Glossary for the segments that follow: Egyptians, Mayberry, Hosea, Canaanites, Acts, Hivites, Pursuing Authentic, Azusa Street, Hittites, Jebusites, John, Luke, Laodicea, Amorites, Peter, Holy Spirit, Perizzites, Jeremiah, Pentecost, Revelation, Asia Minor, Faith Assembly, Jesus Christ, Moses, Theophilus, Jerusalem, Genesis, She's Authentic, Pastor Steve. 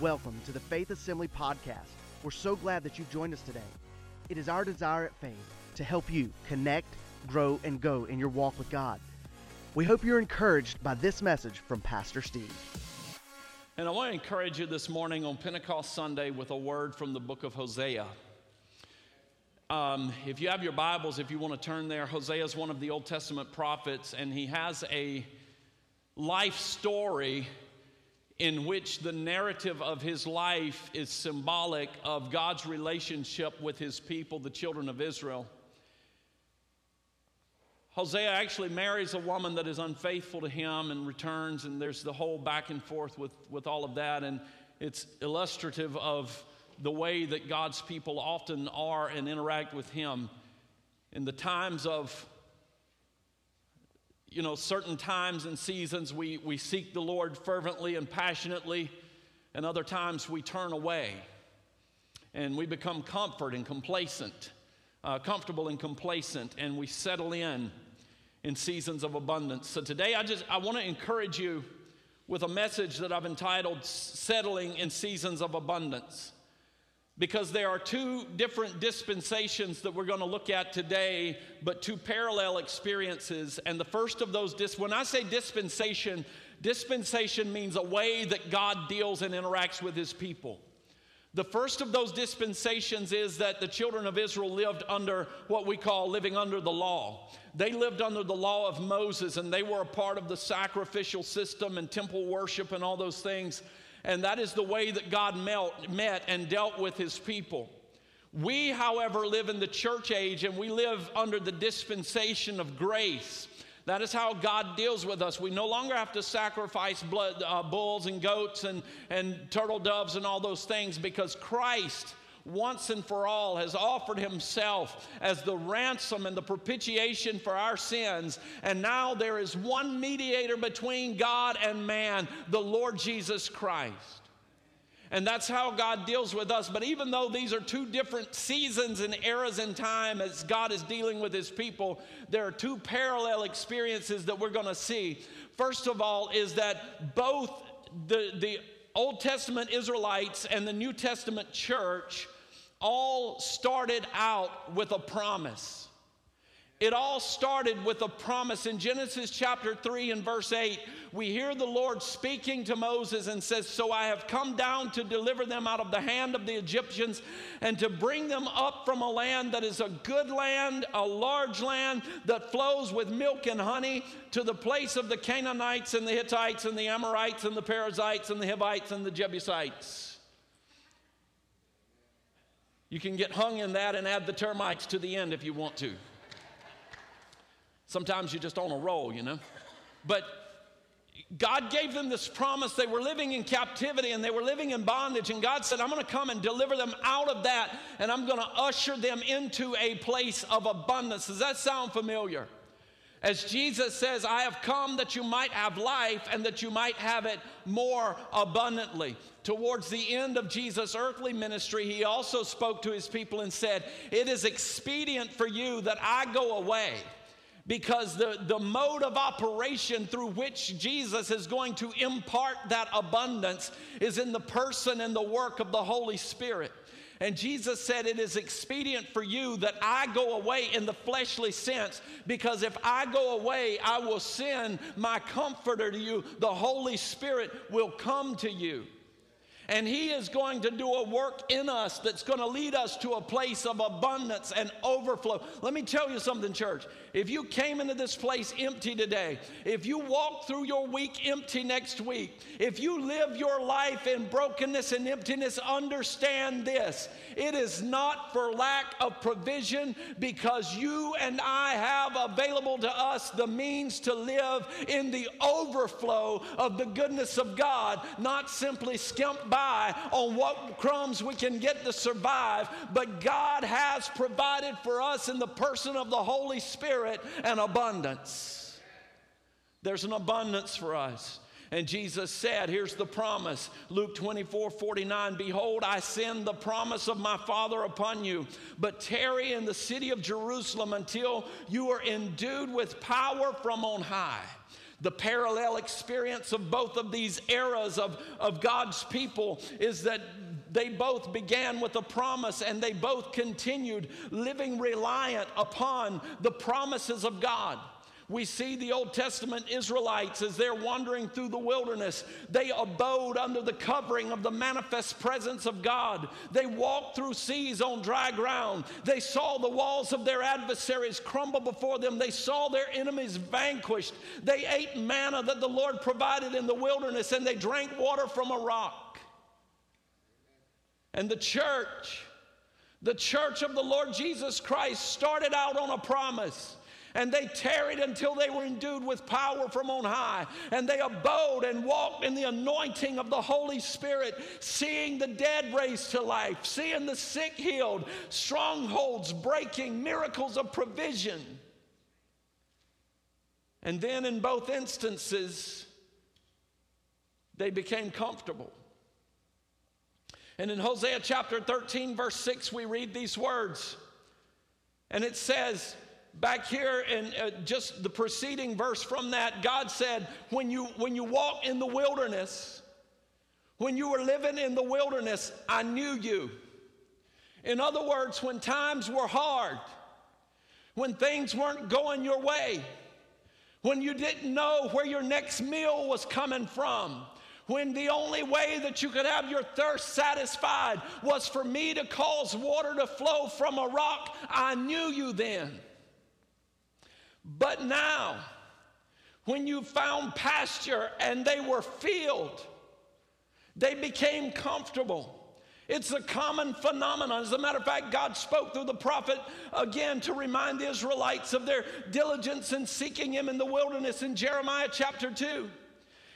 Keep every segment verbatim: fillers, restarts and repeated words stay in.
Welcome to the Faith Assembly podcast. We're so glad that you've joined us today. It is our desire at Faith to help you connect, grow, and go in your walk with God. We hope you're encouraged by this message from Pastor Steve. And I want to encourage you this morning on Pentecost Sunday with a word from the book of Hosea. Um, if you have your Bibles, if you want to turn there, Hosea is one of the Old Testament prophets, and he has a life story in which the narrative of his life is symbolic of God's relationship with his people, the children of Israel. Hosea actually marries a woman that is unfaithful to him and returns, and there's the whole back and forth with, with all of that, and it's illustrative of the way that God's people often are and interact with him. In the times of You know, certain times and seasons we, we seek the Lord fervently and passionately, and other times we turn away and we become comfort and complacent, uh, comfortable and complacent, and we settle in in seasons of abundance. So today I just I want to encourage you with a message that I've entitled Settling in Seasons of Abundance, because there are two different dispensations that we're going to look at today, but two parallel experiences. And the first of those, dis- when I say dispensation, dispensation means a way that God deals and interacts with his people. The first of those dispensations is that the children of Israel lived under what we call living under the law. They lived under the law of Moses, and they were a part of the sacrificial system and temple worship and all those things. And that is the way that God met and dealt with his people. We, however, live in the church age, and we live under the dispensation of grace. That is how God deals with us. We no longer have to sacrifice blood, uh, bulls and goats and, and turtle doves and all those things, because Christ once and for all has offered himself as the ransom and the propitiation for our sins. And now there is one mediator between God and man, the Lord Jesus Christ. And that's how God deals with us. But even though these are two different seasons and eras in time as God is dealing with his people, there are two parallel experiences that we're going to see. First of all is that both the, the Old Testament Israelites and the New Testament church all started out with a promise. It all started with a promise. In Genesis chapter three and verse eight, we hear the Lord speaking to Moses and says, "So I have come down to deliver them out of the hand of the Egyptians and to bring them up from a land that is a good land, a large land that flows with milk and honey, to the place of the Canaanites and the Hittites and the Amorites and the Perizzites and the Hivites and the Jebusites." You can get hung in that and add the termites to the end if you want to. Sometimes you're just on a roll, you know. But God gave them this promise. They were living in captivity and they were living in bondage. And God said, I'm going to come and deliver them out of that. And I'm going to usher them into a place of abundance. Does that sound familiar? As Jesus says, I have come that you might have life and that you might have it more abundantly. Towards the end of Jesus' earthly ministry, he also spoke to his people and said, it is expedient for you that I go away. Because the, the mode of operation through which Jesus is going to impart that abundance is in the person and the work of the Holy Spirit. And Jesus said, it is expedient for you that I go away in the fleshly sense, because if I go away, I will send my comforter to you. The Holy Spirit will come to you. And he is going to do a work in us that's going to lead us to a place of abundance and overflow. Let me tell you something, church. If you came into this place empty today, if you walk through your week empty next week, if you live your life in brokenness and emptiness, understand this. It is not for lack of provision, because you and I have available to us the means to live in the overflow of the goodness of God, not simply skimped by on what crumbs we can get to survive, but God has provided for us in the person of the Holy Spirit an abundance. There's an abundance for us. And Jesus said, here's the promise, Luke twenty-four forty-nine, behold, I send the promise of my Father upon you, but tarry in the city of Jerusalem until you are endued with power from on high. The parallel experience of both of these eras of, of God's people is that they both began with a promise, and they both continued living reliant upon the promises of God. We see the Old Testament Israelites as they're wandering through the wilderness. They abode under the covering of the manifest presence of God. They walked through seas on dry ground. They saw the walls of their adversaries crumble before them. They saw their enemies vanquished. They ate manna that the Lord provided in the wilderness, and they drank water from a rock. And the church, the church of the Lord Jesus Christ, started out on a promise. And they tarried until they were endued with power from on high. And they abode and walked in the anointing of the Holy Spirit, seeing the dead raised to life, seeing the sick healed, strongholds breaking, miracles of provision. And then in both instances, they became comfortable. And in Hosea chapter thirteen, verse six, we read these words. And it says, back here in uh, just the preceding verse from that, God said, when you, when you walk in the wilderness, when you were living in the wilderness, I knew you. In other words, when times were hard, when things weren't going your way, when you didn't know where your next meal was coming from, when the only way that you could have your thirst satisfied was for me to cause water to flow from a rock, I knew you then. But now, when you found pasture and they were filled, they became comfortable. It's a common phenomenon. As a matter of fact, God spoke through the prophet again to remind the Israelites of their diligence in seeking Him in the wilderness in Jeremiah chapter two.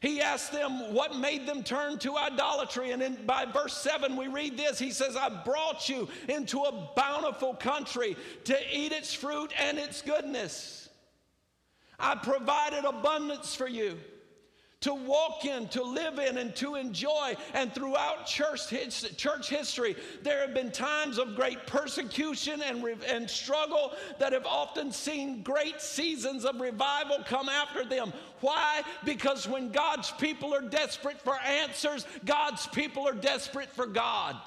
He asked them what made them turn to idolatry. And in, by verse seven, we read this. He says, I brought you into a bountiful country to eat its fruit and its goodness. I provided abundance for you to walk in, to live in, and to enjoy. And throughout church, church history, there have been times of great persecution and, and struggle that have often seen great seasons of revival come after them. Why? Because when God's people are desperate for answers, God's people are desperate for God.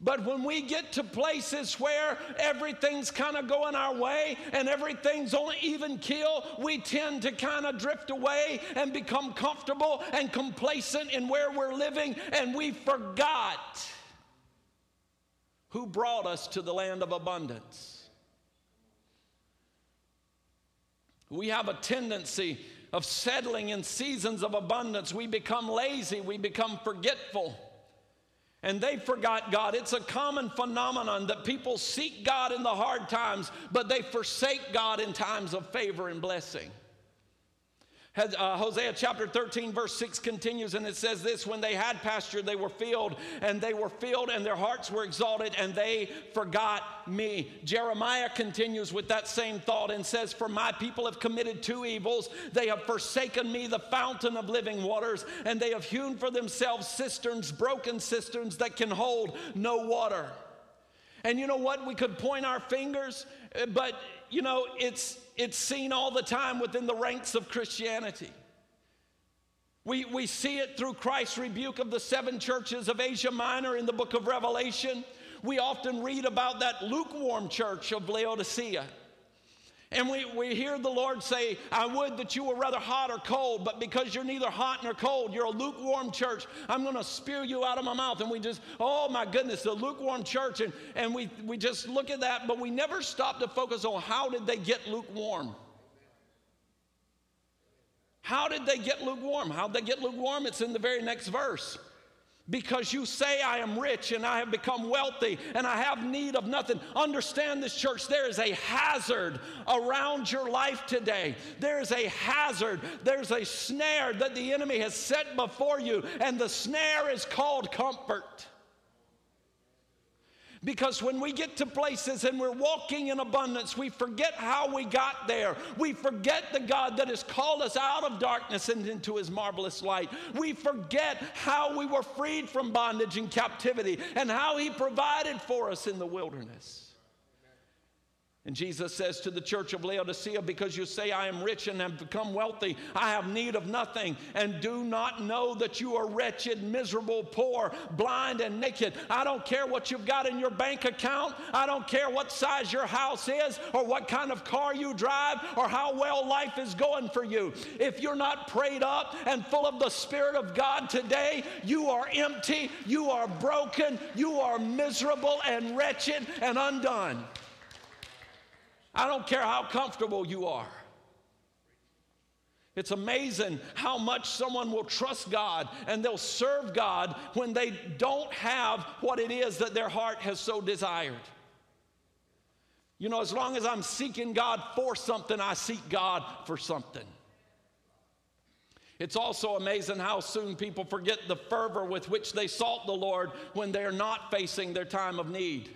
But when we get to places where everything's kind of going our way and everything's on an even keel, we tend to kind of drift away and become comfortable and complacent in where we're living, and we forgot who brought us to the land of abundance. We have a tendency of settling in seasons of abundance. We become lazy. We become forgetful. And they forgot God. It's a common phenomenon that people seek God in the hard times, but they forsake God in times of favor and blessing. Uh, Hosea chapter thirteen verse six continues, and it says this, when they had pasture, they were filled, and they were filled, and their hearts were exalted, and they forgot me. Jeremiah continues with that same thought and says, for my people have committed two evils. They have forsaken me, the fountain of living waters, and they have hewn for themselves cisterns, broken cisterns that can hold no water. And you know what? We could point our fingers, but you know, it's, it's seen all the time within the ranks of Christianity. We, we see it through Christ's rebuke of the seven churches of Asia Minor in the book of Revelation. We often read about that lukewarm church of Laodicea. And we, we hear the Lord say, I would that you were rather hot or cold, but because you're neither hot nor cold, you're a lukewarm church, I'm going to spew you out of my mouth. And we just, oh my goodness, the lukewarm church. And, and we, we just look at that, but we never stop to focus on how did they get lukewarm? How did they get lukewarm? How did they get lukewarm? It's in the very next verse. Because you say I am rich and I have become wealthy and I have need of nothing. Understand this, church, there is a hazard around your life today. There is a hazard. There's a snare that the enemy has set before you, and the snare is called comfort. Because when we get to places and we're walking in abundance, we forget how we got there. We forget the God that has called us out of darkness and into His marvelous light. We forget how we were freed from bondage and captivity and how He provided for us in the wilderness. And Jesus says to the church of Laodicea, because you say, I am rich and have become wealthy, I have need of nothing, and do not know that you are wretched, miserable, poor, blind, and naked. I don't care what you've got in your bank account. I don't care what size your house is or what kind of car you drive or how well life is going for you. If you're not prayed up and full of the Spirit of God today, you are empty, you are broken, you are miserable and wretched and undone. I don't care how comfortable you are. It's amazing how much someone will trust God and they'll serve God when they don't have what it is that their heart has so desired. You know, as long as I'm seeking God for something, I seek God for something. It's also amazing how soon people forget the fervor with which they sought the Lord when they are not facing their time of need.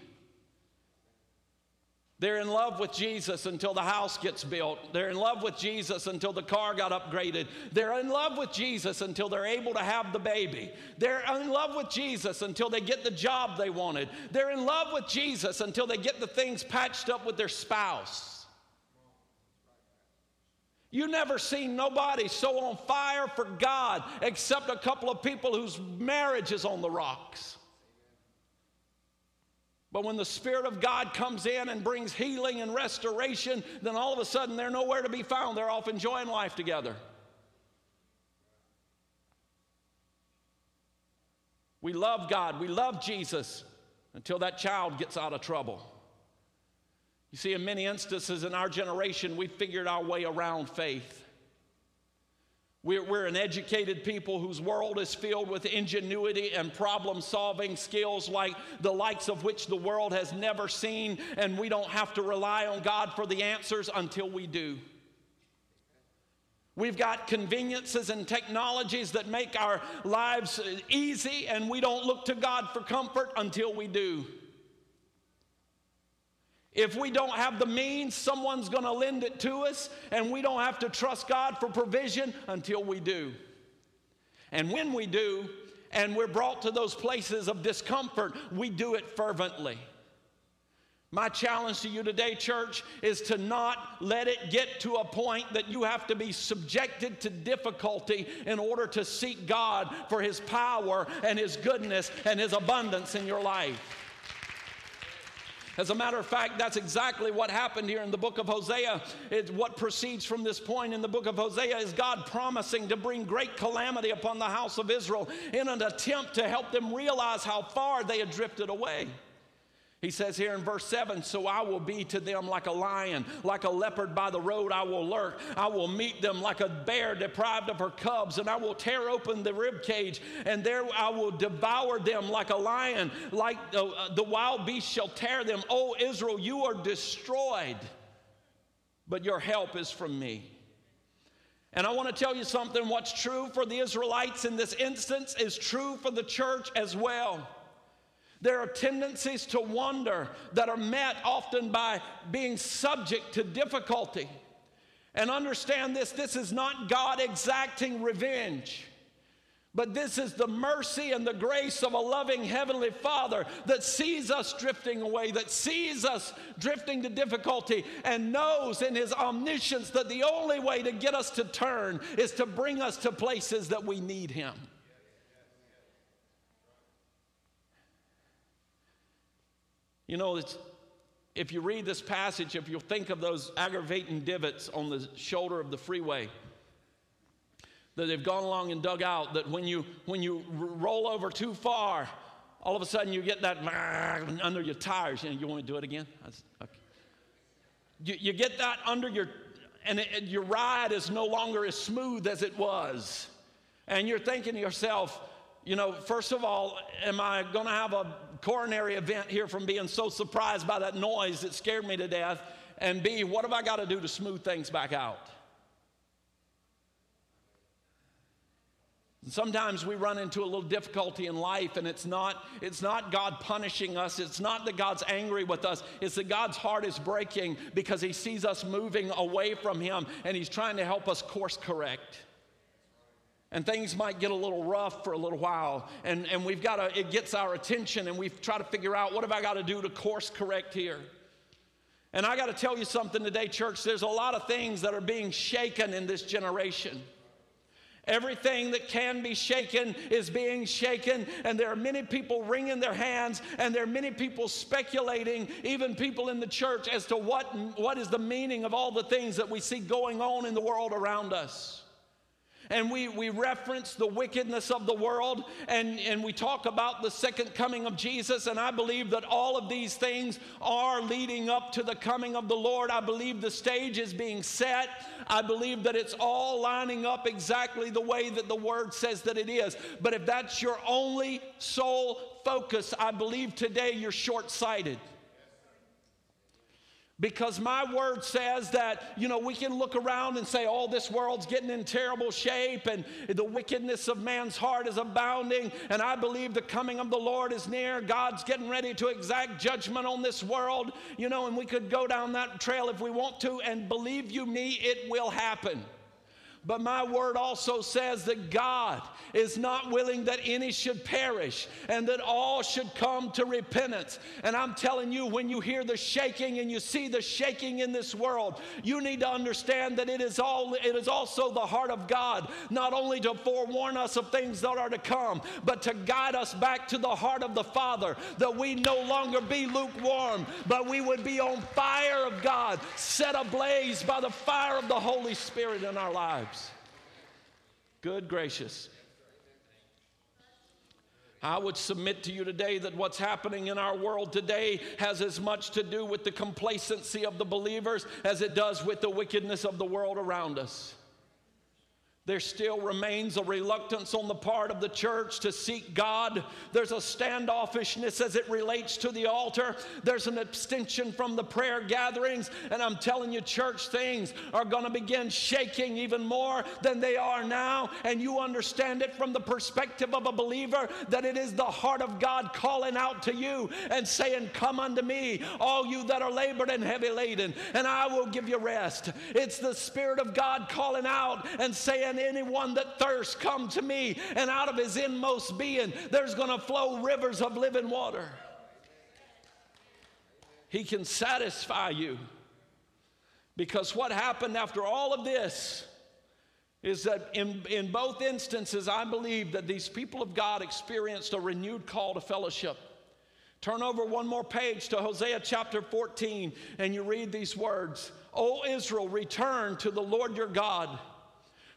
They're in love with Jesus until the house gets built. They're in love with Jesus until the car got upgraded. They're in love with Jesus until they're able to have the baby. They're in love with Jesus until they get the job they wanted. They're in love with Jesus until they get the things patched up with their spouse. You never seen nobody so on fire for God except a couple of people whose marriage is on the rocks. But when the Spirit of God comes in and brings healing and restoration, then all of a sudden they're nowhere to be found. They're off enjoying life together. We love God. We love Jesus until that child gets out of trouble. You see, in many instances in our generation, we figured our way around faith. We're, we're an educated people whose world is filled with ingenuity and problem-solving skills like the likes of which the world has never seen, and we don't have to rely on God for the answers until we do. We've got conveniences and technologies that make our lives easy, and we don't look to God for comfort until we do. If we don't have the means, someone's going to lend it to us, and we don't have to trust God for provision until we do. And when we do, and we're brought to those places of discomfort, we do it fervently. My challenge to you today, church, is to not let it get to a point that you have to be subjected to difficulty in order to seek God for His power and His goodness and His abundance in your life. As a matter of fact, that's exactly what happened here in the book of Hosea. It's what proceeds from this point in the book of Hosea is God promising to bring great calamity upon the house of Israel in an attempt to help them realize how far they had drifted away. He says here in verse seven, so I will be to them like a lion, like a leopard by the road I will lurk. I will meet them like a bear deprived of her cubs, and I will tear open the rib cage, and there I will devour them like a lion, like uh, the wild beast shall tear them. O Israel, you are destroyed, but your help is from me. And I want to tell you something. What's true for the Israelites in this instance is true for the church as well. There are tendencies to wonder that are met often by being subject to difficulty. And understand this, this is not God exacting revenge, but this is the mercy and the grace of a loving Heavenly Father that sees us drifting away, that sees us drifting to difficulty, and knows in His omniscience that the only way to get us to turn is to bring us to places that we need Him. You know, it's, if you read this passage, if you'll think of those aggravating divots on the shoulder of the freeway that they've gone along and dug out, that when you, when you roll over too far, all of a sudden you get that under your tires. You know, you want to do it again? Okay. You, you get that under your, and it, your ride is no longer as smooth as it was. And you're thinking to yourself, you know, first of all, am I going to have a coronary event here from being so surprised by that noise that scared me to death? And B, what have I got to do to smooth things back out? And sometimes we run into a little difficulty in life, and it's not, it's not God punishing us. It's not that God's angry with us. It's that God's heart is breaking because He sees us moving away from Him, and He's trying to help us course correct. And things might get a little rough for a little while, and, and we've got to, it gets our attention, and we try to figure out, what have I got to do to course correct here? And I got to tell you something today, church. There's a lot of things that are being shaken in this generation. Everything that can be shaken is being shaken, and there are many people wringing their hands, and there are many people speculating, even people in the church, as to what, what is the meaning of all the things that we see going on in the world around us. And we, we reference the wickedness of the world, and, and we talk about the second coming of Jesus, and I believe that all of these things are leading up to the coming of the Lord. I believe the stage is being set. I believe that it's all lining up exactly the way that the Word says that it is. But if that's your only sole focus, I believe today you're short-sighted. Because my word says that, you know, we can look around and say, oh, this world's getting in terrible shape, and the wickedness of man's heart is abounding, and I believe the coming of the Lord is near. God's getting ready to exact judgment on this world, you know, and we could go down that trail if we want to, and believe you me, it will happen. But my word also says that God is not willing that any should perish and that all should come to repentance. And I'm telling you, when you hear the shaking and you see the shaking in this world, you need to understand that it is all, it is also the heart of God, not only to forewarn us of things that are to come, but to guide us back to the heart of the Father, that we no longer be lukewarm, but we would be on fire of God, set ablaze by the fire of the Holy Spirit in our lives. Good gracious. I would submit to you today that what's happening in our world today has as much to do with the complacency of the believers as it does with the wickedness of the world around us. There still remains a reluctance on the part of the church to seek God. There's a standoffishness as it relates to the altar. There's an abstention from the prayer gatherings. And I'm telling you, church, things are going to begin shaking even more than they are now. And you understand it from the perspective of a believer, that it is the heart of God calling out to you and saying, come unto me, all you that are labored and heavy laden, and I will give you rest. It's the Spirit of God calling out and saying, anyone that thirsts, come to me, and out of his inmost being there's going to flow rivers of living water. He can satisfy you. Because what happened after all of this is that in, in both instances, I believe that these people of God experienced a renewed call to fellowship. Turn over one more page to Hosea chapter fourteen, and you read these words. O Israel, return to the Lord your God,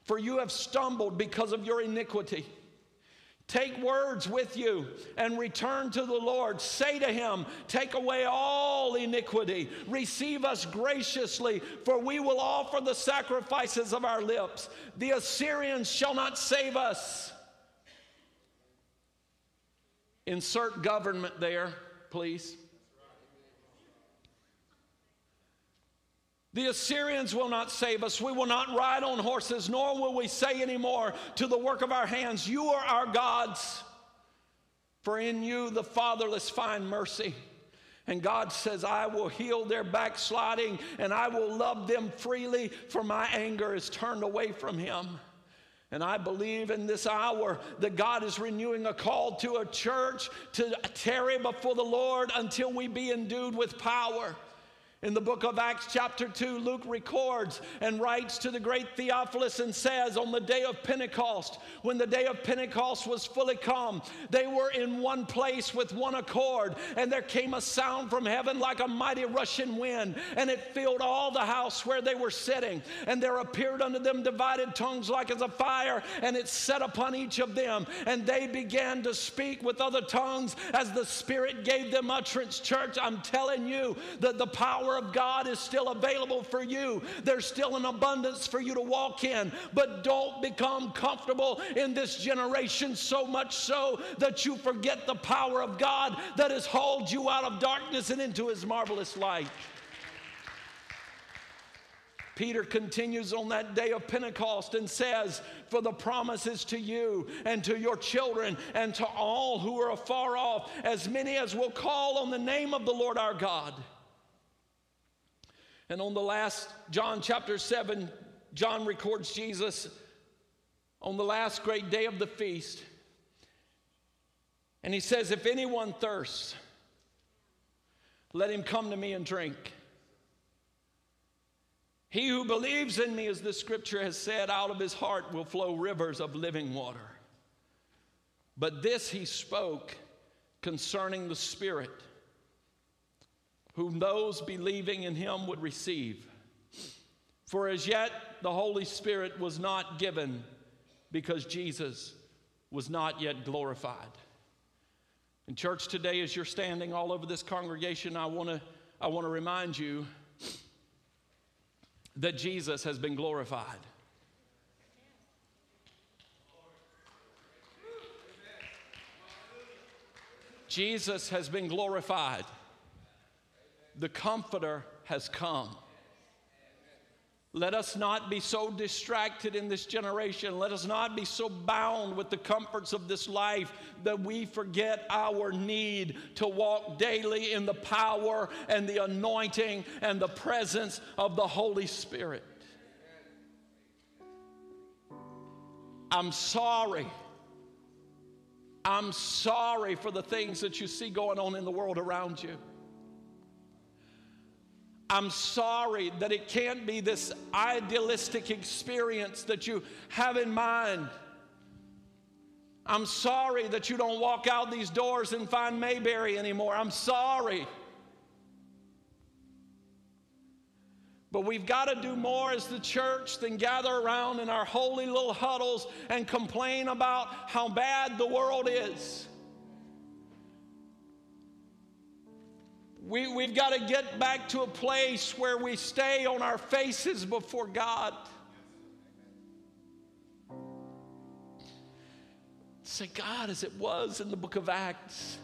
for you have stumbled because of your iniquity. Take words with you and return to the Lord. Say to him, take away all iniquity. Receive us graciously, for we will offer the sacrifices of our lips. The Assyrians shall not save us. Insert government there, please. The Assyrians will not save us. We will not ride on horses, nor will we say anymore to the work of our hands, you are our gods, for in you the fatherless find mercy. And God says, I will heal their backsliding, and I will love them freely, for my anger is turned away from him. And I believe in this hour that God is renewing a call to a church to tarry before the Lord until we be endued with power. In the book of Acts chapter two, Luke records and writes to the great Theophilus and says, on the day of Pentecost, when the day of Pentecost was fully come, they were in one place with one accord, and there came a sound from heaven like a mighty rushing wind, and it filled all the house where they were sitting. And there appeared unto them divided tongues like as a fire, and it set upon each of them. And they began to speak with other tongues as the Spirit gave them utterance. Church, I'm telling you that the power of God is still available for you. There's still an abundance for you to walk in, but don't become comfortable in this generation, so much so that you forget the power of God that has hauled you out of darkness and into his marvelous light. Peter continues on that day of Pentecost and says, for the promise is to you and to your children and to all who are afar off, as many as will call on the name of the Lord our God. And on the last, John chapter seven, John records Jesus on the last great day of the feast. And he says, if anyone thirsts, let him come to me and drink. He who believes in me, as the scripture has said, out of his heart will flow rivers of living water. But this he spoke concerning the Spirit, whom those believing in him would receive. For as yet the Holy Spirit was not given, because Jesus was not yet glorified. And church, today as you're standing all over this congregation, I want to I want to remind you that Jesus has been glorified. Jesus has been glorified. The Comforter has come. Let us not be so distracted in this generation. Let us not be so bound with the comforts of this life that we forget our need to walk daily in the power and the anointing and the presence of the Holy Spirit. I'm sorry. I'm sorry for the things that you see going on in the world around you. I'm sorry that it can't be this idealistic experience that you have in mind. I'm sorry that you don't walk out these doors and find Mayberry anymore. I'm sorry. But we've got to do more as the church than gather around in our holy little huddles and complain about how bad the world is. We, we've got to get back to a place where we stay on our faces before God. Say, God, as it was in the book of Acts,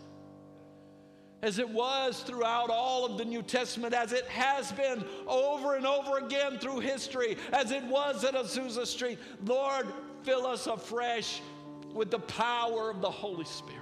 as it was throughout all of the New Testament, as it has been over and over again through history, as it was at Azusa Street, Lord, fill us afresh with the power of the Holy Spirit.